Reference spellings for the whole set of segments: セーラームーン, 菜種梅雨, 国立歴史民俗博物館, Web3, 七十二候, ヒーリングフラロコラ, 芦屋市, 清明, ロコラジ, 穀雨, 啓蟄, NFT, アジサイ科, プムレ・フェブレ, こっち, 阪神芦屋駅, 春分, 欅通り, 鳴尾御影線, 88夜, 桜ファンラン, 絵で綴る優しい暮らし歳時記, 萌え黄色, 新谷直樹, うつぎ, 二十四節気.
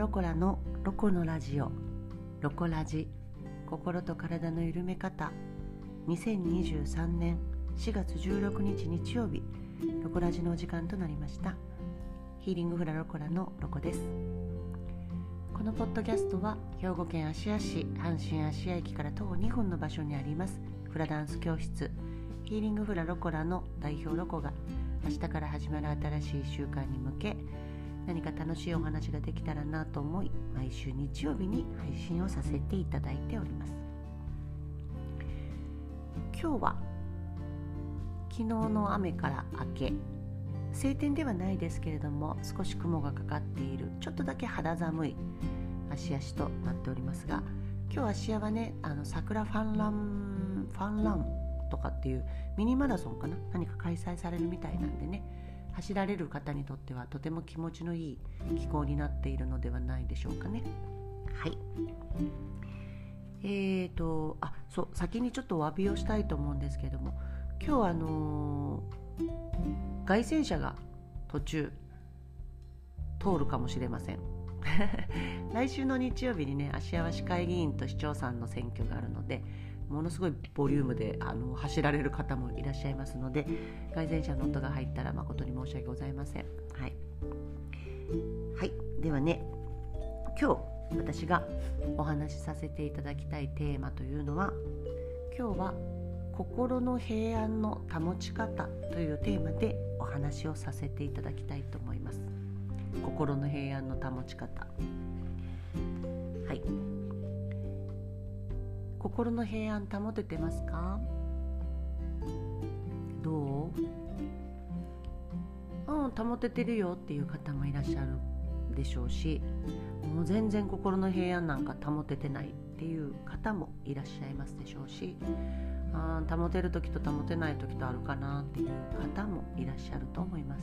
ロコラのロコのラジオ、ロコラジ、心と体の緩め方。2023年4月16日日曜日、ロコラジのお時間となりました。ヒーリングフラロコラのロコです。このポッドキャストは兵庫県芦屋市阪神芦屋駅から徒歩2分の場所にありますフラダンス教室ヒーリングフラロコラの代表ロコが、明日から始まる新しい1週間に向け、何か楽しいお話ができたらなと思い、毎週日曜日に配信をさせていただいております。今日は昨日の雨から明け、晴天ではないですけれども少し雲がかかっている、ちょっとだけ肌寒い芦屋市となっておりますが、今日芦屋はね、桜ファンランとかっていうミニマラソンかな、何か開催されるみたいなんでね、走られる方にとってはとても気持ちのいい気候になっているのではないでしょうかね。はい、そう、先にちょっとお詫びをしたいと思うんですけれども、今日は街宣車が途中通るかもしれません来週の日曜日にね、芦屋市会議員と市長さんの選挙があるので、ものすごいボリュームで走られる方もいらっしゃいますので、街宣車の音が入ったら誠に申し訳ございません。はい、はい、ではね、今日私がお話しさせていただきたいテーマというのは、今日は心の平安の保ち方というテーマでお話をさせていただきたいと思います。心の平安の保ち方。はい。心の平安保ててますか？どう？保ててるよっていう方もいらっしゃるでしょうし、もう全然心の平安なんか保ててないっていう方もいらっしゃいますでしょうし、保てる時と保てない時とあるかなっていう方もいらっしゃると思います。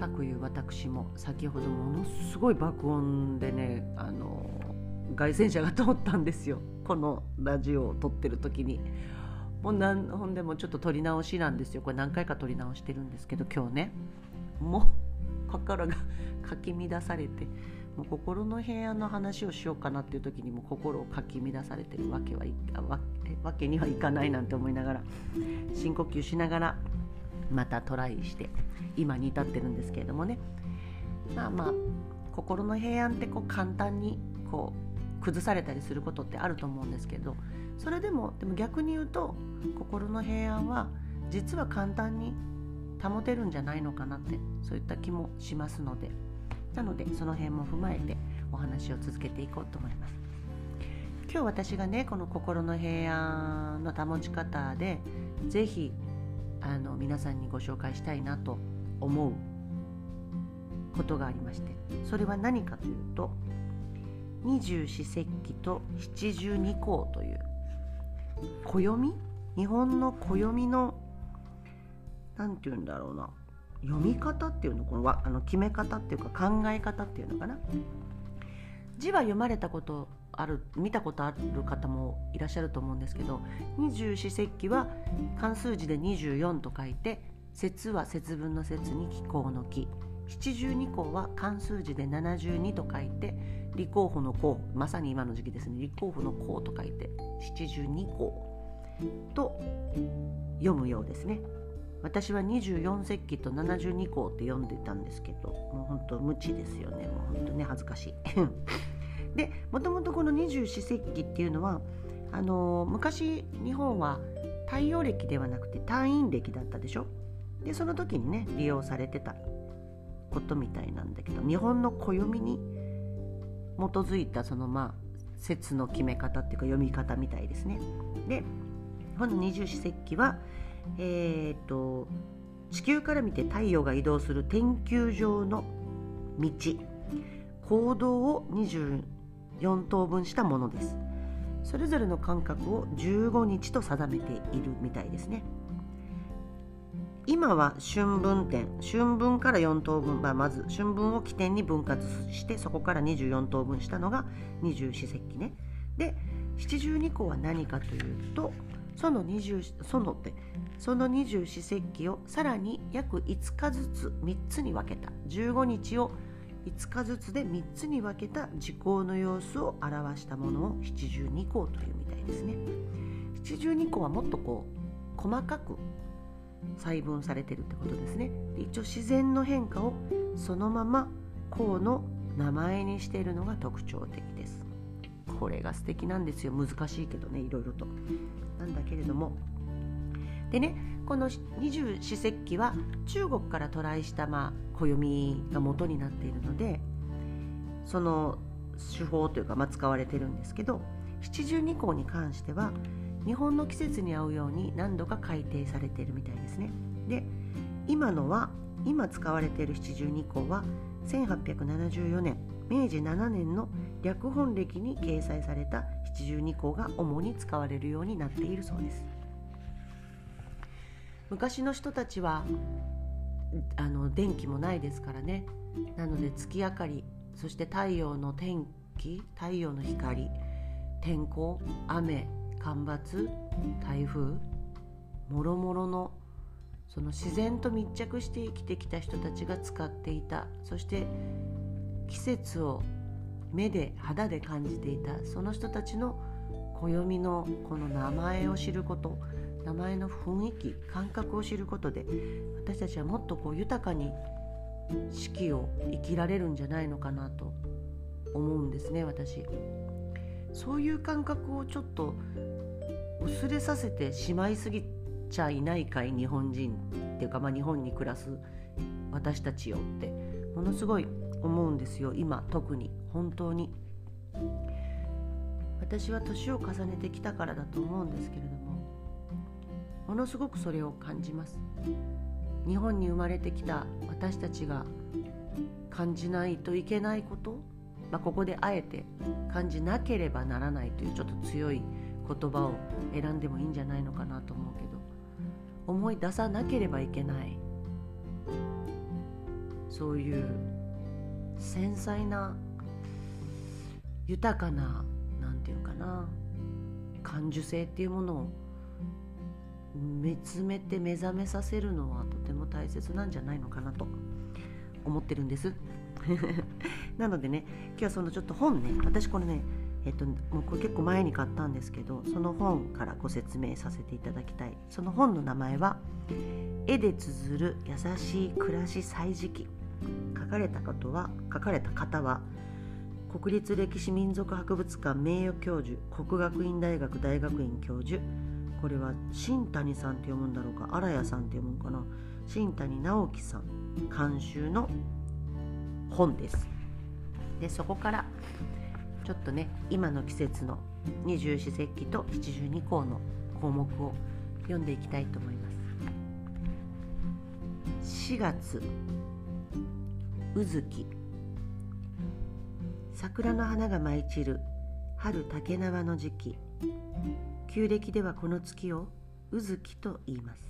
かくいう私も先ほどものすごい爆音でね、街宣車が通ったんですよ、このラジオを撮ってる時に。もう何本でもちょっと撮り直しなんですよ。これ何回か撮り直してるんですけど、今日ねもう心がかき乱されて、もう心の平安の話をしようかなっていう時にも心をかき乱されてるわけにはいかないなんて思いながら、深呼吸しながらまたトライして今に至ってるんですけれどもね。まあ心の平安って簡単に崩されたりすることってあると思うんですけど、それでも逆に言うと、心の平安は実は簡単に保てるんじゃないのかなって、そういった気もしますので、なのでその辺も踏まえてお話を続けていこうと思います。今日私がね、この心の平安の保ち方でぜひ皆さんにご紹介したいなと思うことがありまして、それは何かというと、二十四節気と七十二候という暦、日本の暦のなんていうんだろうな、読み方っていうの、決め方っていうか考え方っていうのかな。字は読まれたことある、見たことある方もいらっしゃると思うんですけど、二十四節気は漢数字で24と書いて、節は節分の節に気候の気、七十二候は漢数字で72と書いて、立候補の候、まさに今の時期ですね、立候補の候と書いて七十二候と読むようですね。私は24節気と72候って読んでたんですけど、もう本当無知ですよね。もう本当ね、恥ずかしいで、もともとこの二十四節気っていうのは、昔日本は太陽暦ではなくて単陰暦だったでしょ。でその時にね、利用されてたことみたいなんだけど、日本の暦に基づいたその節の決め方っていうか読み方みたいですね。でこの二十四節気は地球から見て太陽が移動する天球上の道、行動を24等分したものです。それぞれの間隔を15日と定めているみたいですね。今は春分から4等分、まず春分を起点に分割して、そこから24等分したのが二十四節気ね。で七十二候は何かというと、その二十四節気をさらに約5日ずつ3つに分けた、15日を5日ずつで3つに分けた時候の様子を表したものを七十二候というみたいですね。七十二候はもっとこう細かく細分されているってことですね。一応自然の変化をそのまま項の名前にしているのが特徴的です。これが素敵なんですよ。難しいけどね、いろいろとなんだけれども、でね、この二十四節気は中国から渡来した暦が元になっているので、その手法というか、使われているんですけど、七十二候に関しては日本の季節に合うように何度か改定されているみたいですね。で、今使われている七十二候は1874年明治7年の略本歴に掲載された七十二候が主に使われるようになっているそうです。昔の人たちは電気もないですからね。なので月明かり、そして太陽の天気、太陽の光、天候、雨、干ばつ、台風、もろもろのその自然と密着して生きてきた人たちが使っていた、そして季節を目で肌で感じていた、その人たちの暦のこの名前を知ること、名前の雰囲気、感覚を知ることで、私たちはもっと豊かに四季を生きられるんじゃないのかなと思うんですね。私そういう感覚をちょっと薄れさせてしまいすぎちゃいないかい、日本人っていうか、日本に暮らす私たちよってものすごい思うんですよ。今特に本当に私は年を重ねてきたからだと思うんですけれども、ものすごくそれを感じます。日本に生まれてきた私たちが感じないといけないこと、ここであえて感じなければならないというちょっと強い言葉を選んでもいいんじゃないのかなと思うけど、思い出さなければいけない、そういう繊細な豊かな感受性っていうものを見つめて目覚めさせるのはとても大切なんじゃないのかなと思ってるんですなのでね、今日はそのちょっと本ね、私これね、もうこれ結構前に買ったんですけど、その本からご説明させていただきたい。その本の名前は絵で綴る優しい暮らし歳時記。書かれた方は国立歴史民俗博物館名誉教授、國學院大學大学院教授、これは新谷さんって読むんだろうか、荒谷さんって読むのかな、新谷直樹さん監修の本です。で、そこからちょっとね、今の季節の二十四節気と七十二候の項目を読んでいきたいと思います。4月、うずき。桜の花が舞い散る春竹縄の時期、旧暦ではこの月をうずきと言います。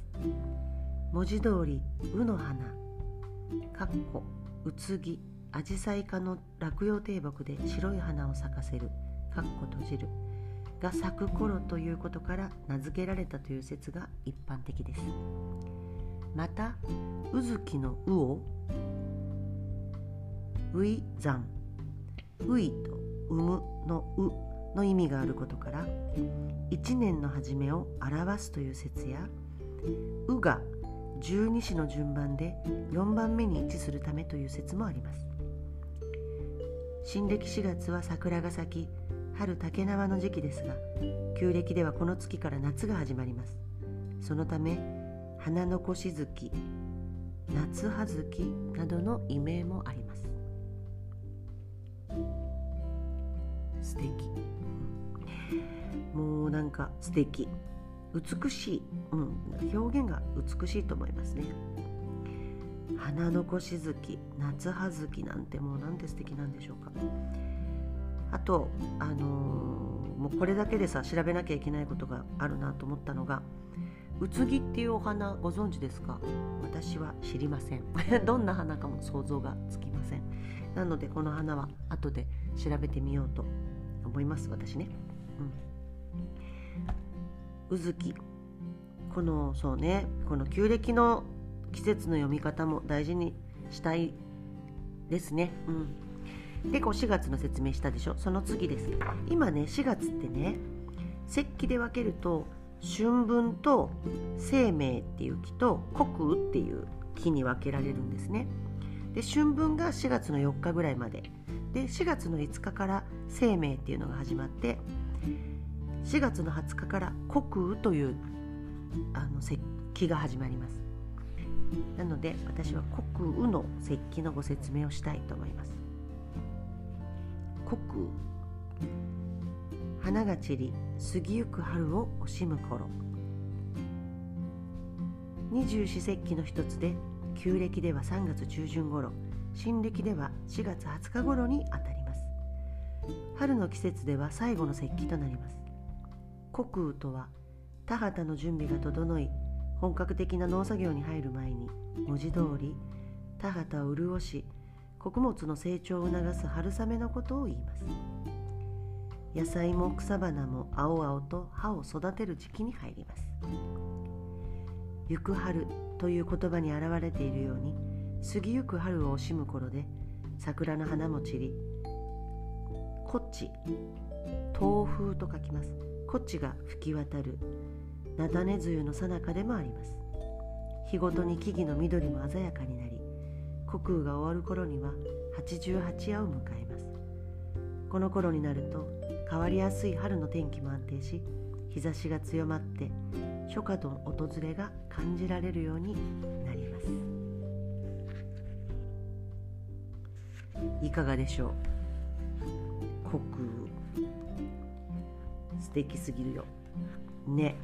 文字通りうの花うつぎ、アジサイ科の落葉低木で白い花を咲かせるが咲く頃ということから名付けられたという説が一般的です。また、うずきのうをういざん、ういと産むのうの意味があることから、一年の始めを表すという説や、うが十二支の順番で4番目に位置するためという説もあります。新暦4月は桜が咲き春竹縄の時期ですが、旧暦ではこの月から夏が始まります。そのため花のこしづき、夏葉づきなどの異名もあります。素敵、もう素敵、美しい、表現が美しいと思いますね。花のこしづき、夏葉づきなんてもうなんて素敵なんでしょうか。あと、もうこれだけで調べなきゃいけないことがあるなと思ったのが、うつぎっていうお花ご存知ですか？私は知りませんどんな花かも想像がつきません。なのでこの花は後で調べてみようと思います、私ね。うずき、この旧暦の季節の読み方も大事にしたいですね、うん、でこう4月の説明したでしょ。その次です。今ね4月ってね節気で分けると春分と清明っていう気と穀雨っていう気に分けられるんですね。で春分が4月の4日ぐらいまでで4月の5日から清明っていうのが始まって4月の20日から穀雨という節気が始まります。なので私は穀雨の節気のご説明をしたいと思います。穀雨、花が散り過ぎゆく春を惜しむ頃。二十四節気の一つで旧暦では3月中旬頃、新暦では4月20日頃にあたります。春の季節では最後の節気となります。穀雨とは田畑の準備が整い本格的な農作業に入る前に文字通り田畑を潤し穀物の成長を促す春雨のことを言います。野菜も草花も青々と葉を育てる時期に入ります。ゆく春という言葉に表れているように過ぎゆく春を惜しむ頃で桜の花も散り、こっち東風と書きます。こっちが吹き渡る菜種梅雨のさなかでもあります。日ごとに木々の緑も鮮やかになり、穀雨が終わる頃には88夜を迎えます。この頃になると変わりやすい春の天気も安定し、日差しが強まって初夏の訪れが感じられるようになります。いかがでしょう？穀雨、素敵すぎるよね。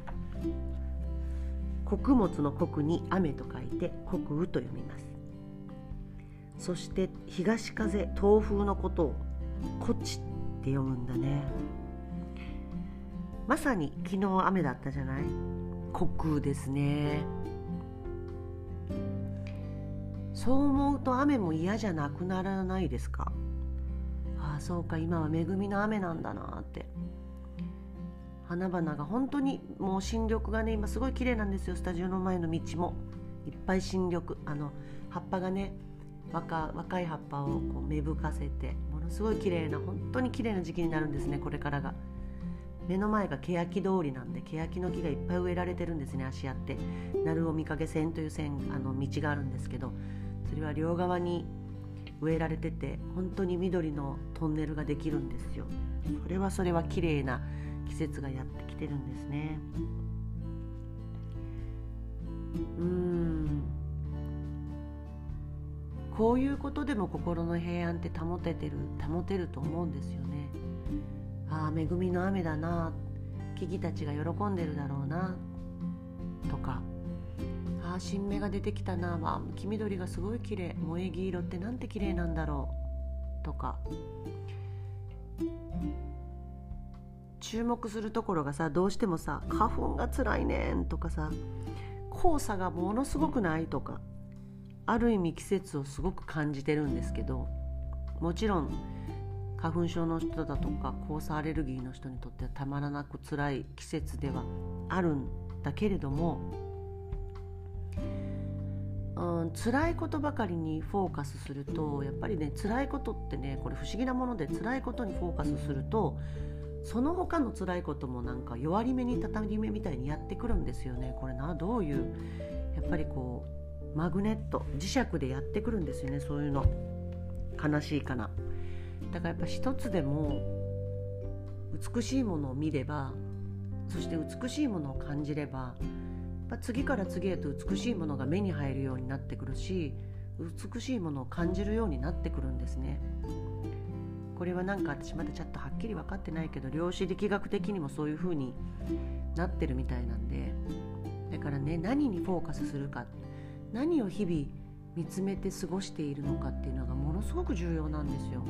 穀物の穀に雨と書いて穀雨と読みます。そして東風、東風のことをこっちって読むんだね。まさに昨日雨だったじゃない？穀雨ですね。そう思うと雨も嫌じゃなくならないですか？ああそうか、今は恵みの雨なんだなって。花々が本当にもう新緑がね今すごい綺麗なんですよ。スタジオの前の道もいっぱい新緑、葉っぱがね 若い葉っぱをこう芽吹かせてものすごい綺麗な、本当に綺麗な時期になるんですね。これからが目の前が欅通りなんで欅の木がいっぱい植えられてるんですね。芦屋って鳴尾御影線という線道があるんですけど、それは両側に植えられてて本当に緑のトンネルができるんですよ。それは綺麗な季節がやってきてるんですね。こういうことでも心の平安って保てると思うんですよね。ああ恵みの雨だな、木々たちが喜んでるだろうなとか、ああ新芽が出てきたな、まあ、黄緑がすごい綺麗、萌え黄色ってなんて綺麗なんだろうとか。注目するところがさ、どうしてもさ花粉がつらいねんとかさ、黄砂がものすごくないとか、ある意味季節をすごく感じてるんですけど、もちろん花粉症の人だとか黄砂アレルギーの人にとってはたまらなくつらい季節ではあるんだけれども、辛いことばかりにフォーカスするとやっぱりね、辛いことってね、これ不思議なもので、辛いことにフォーカスするとその他の辛いこともなんか弱り目に畳り目みたいにやってくるんですよね。これな、どういう、やっぱりこうマグネット、磁石でやってくるんですよね、そういうの。悲しいかな。だからやっぱ一つでも美しいものを見れば、そして美しいものを感じれば、やっぱ次から次へと美しいものが目に入るようになってくるし、美しいものを感じるようになってくるんですね。これはなんか私まだちょっとはっきり分かってないけど、量子力学的にもそういう風になってるみたいなんで、だからね、何にフォーカスするか、何を日々見つめて過ごしているのかっていうのがものすごく重要なんですよ。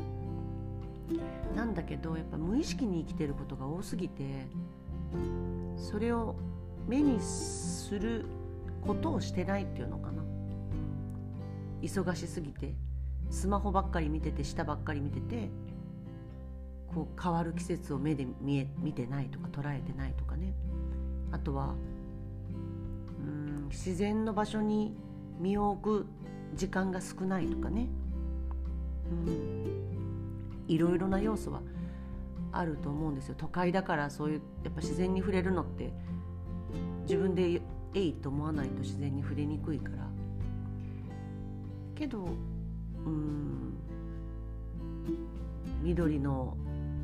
なんだけどやっぱ無意識に生きてることが多すぎて、それを目にすることをしてないっていうのかな。忙しすぎてスマホばっかり見てて、下ばっかり見てて、こう変わる季節を目で見てないとか捉えてないとかね。あとは自然の場所に身を置く時間が少ないとかね。いろいろな要素はあると思うんですよ。都会だからそういうやっぱ自然に触れるのって自分でえいと思わないと自然に触れにくいから。けど緑の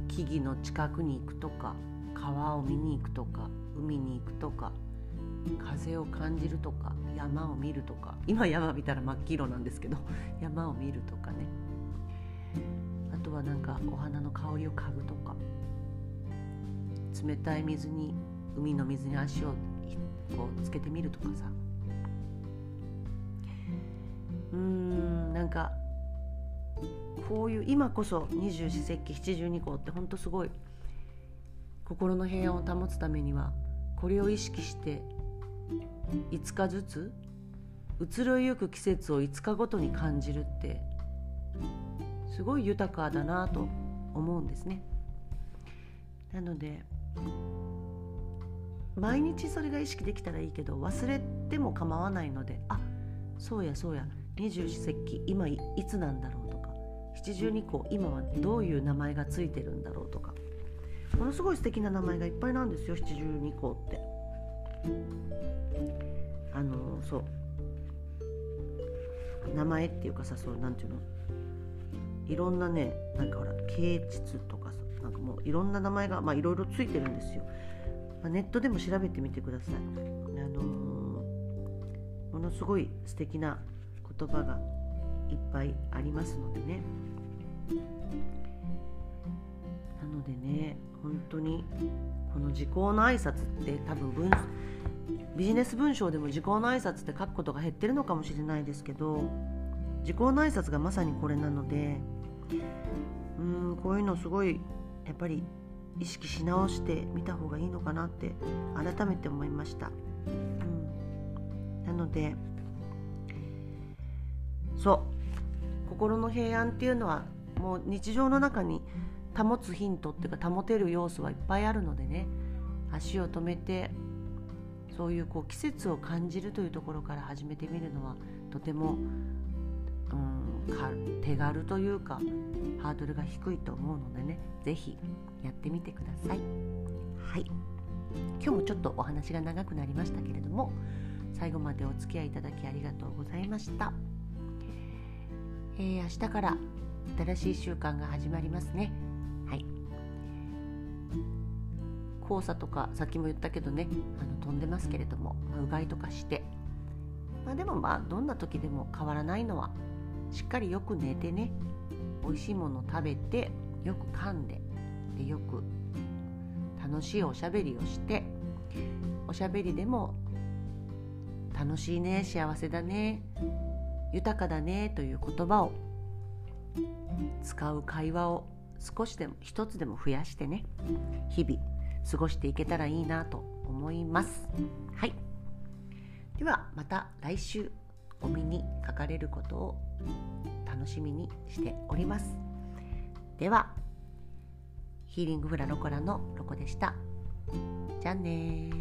木々の近くに行くとか、川を見に行くとか、海に行くとか、風を感じるとか、山を見るとか、今山見たら真っ黄色なんですけど山を見るとかね、あとはなんかお花の香りを嗅ぐとか、冷たい水に、海の水に足をこうつけてみるとかさ、なんかこういう今こそ二十四節気七十二候ってほんとすごい。心の平安を保つためにはこれを意識して5日ずつ移ろいゆく季節を5日ごとに感じるってすごい豊かだなと思うんですね。なので毎日それが意識できたらいいけど、忘れても構わないので、あ、そうやそうや二十四節気今いつなんだろうとか、七十二候今はどういう名前がついてるんだろうとか、ものすごい素敵な名前がいっぱいなんですよ、七十二候って。そう名前っていうかさ、そうなんていうの、いろんなね、なんかほら啓蟄とかさ、なんかもういろんな名前が、いろいろついてるんですよ。ネットでも調べてみてください。ものすごい素敵な言葉がいっぱいありますのでね。なのでね、本当にこの時候の挨拶って多分ビジネス文章でも時候の挨拶って書くことが減ってるのかもしれないですけど、時候の挨拶がまさにこれなので、こういうのすごいやっぱり意識し直してみた方がいいのかなって改めて思いました。なのでそう心の平安っていうのはもう日常の中に保つヒントっていうか保てる要素はいっぱいあるのでね、足を止めてそういうこう季節を感じるというところから始めてみるのはとても、手軽というかハードルが低いと思うのでね、ぜひやってみてください。はい、今日もちょっとお話が長くなりましたけれども、最後までお付き合いいただきありがとうございました。明日から新しい週間が始まりますね。はい、黄砂とかさっきも言ったけどね、飛んでますけれども、うがいとかして、でもどんな時でも変わらないのは、しっかりよく寝てね、おいしいもの食べて、よく噛んで、でよく楽しいおしゃべりをして、おしゃべりでも楽しいね、幸せだね、豊かだねという言葉を使う会話を少しでも一つでも増やしてね、日々過ごしていけたらいいなと思います。はい、ではまた来週お目にかかれることを楽しみにしております。ではヒーリングフラロコラのロコでした。じゃあね。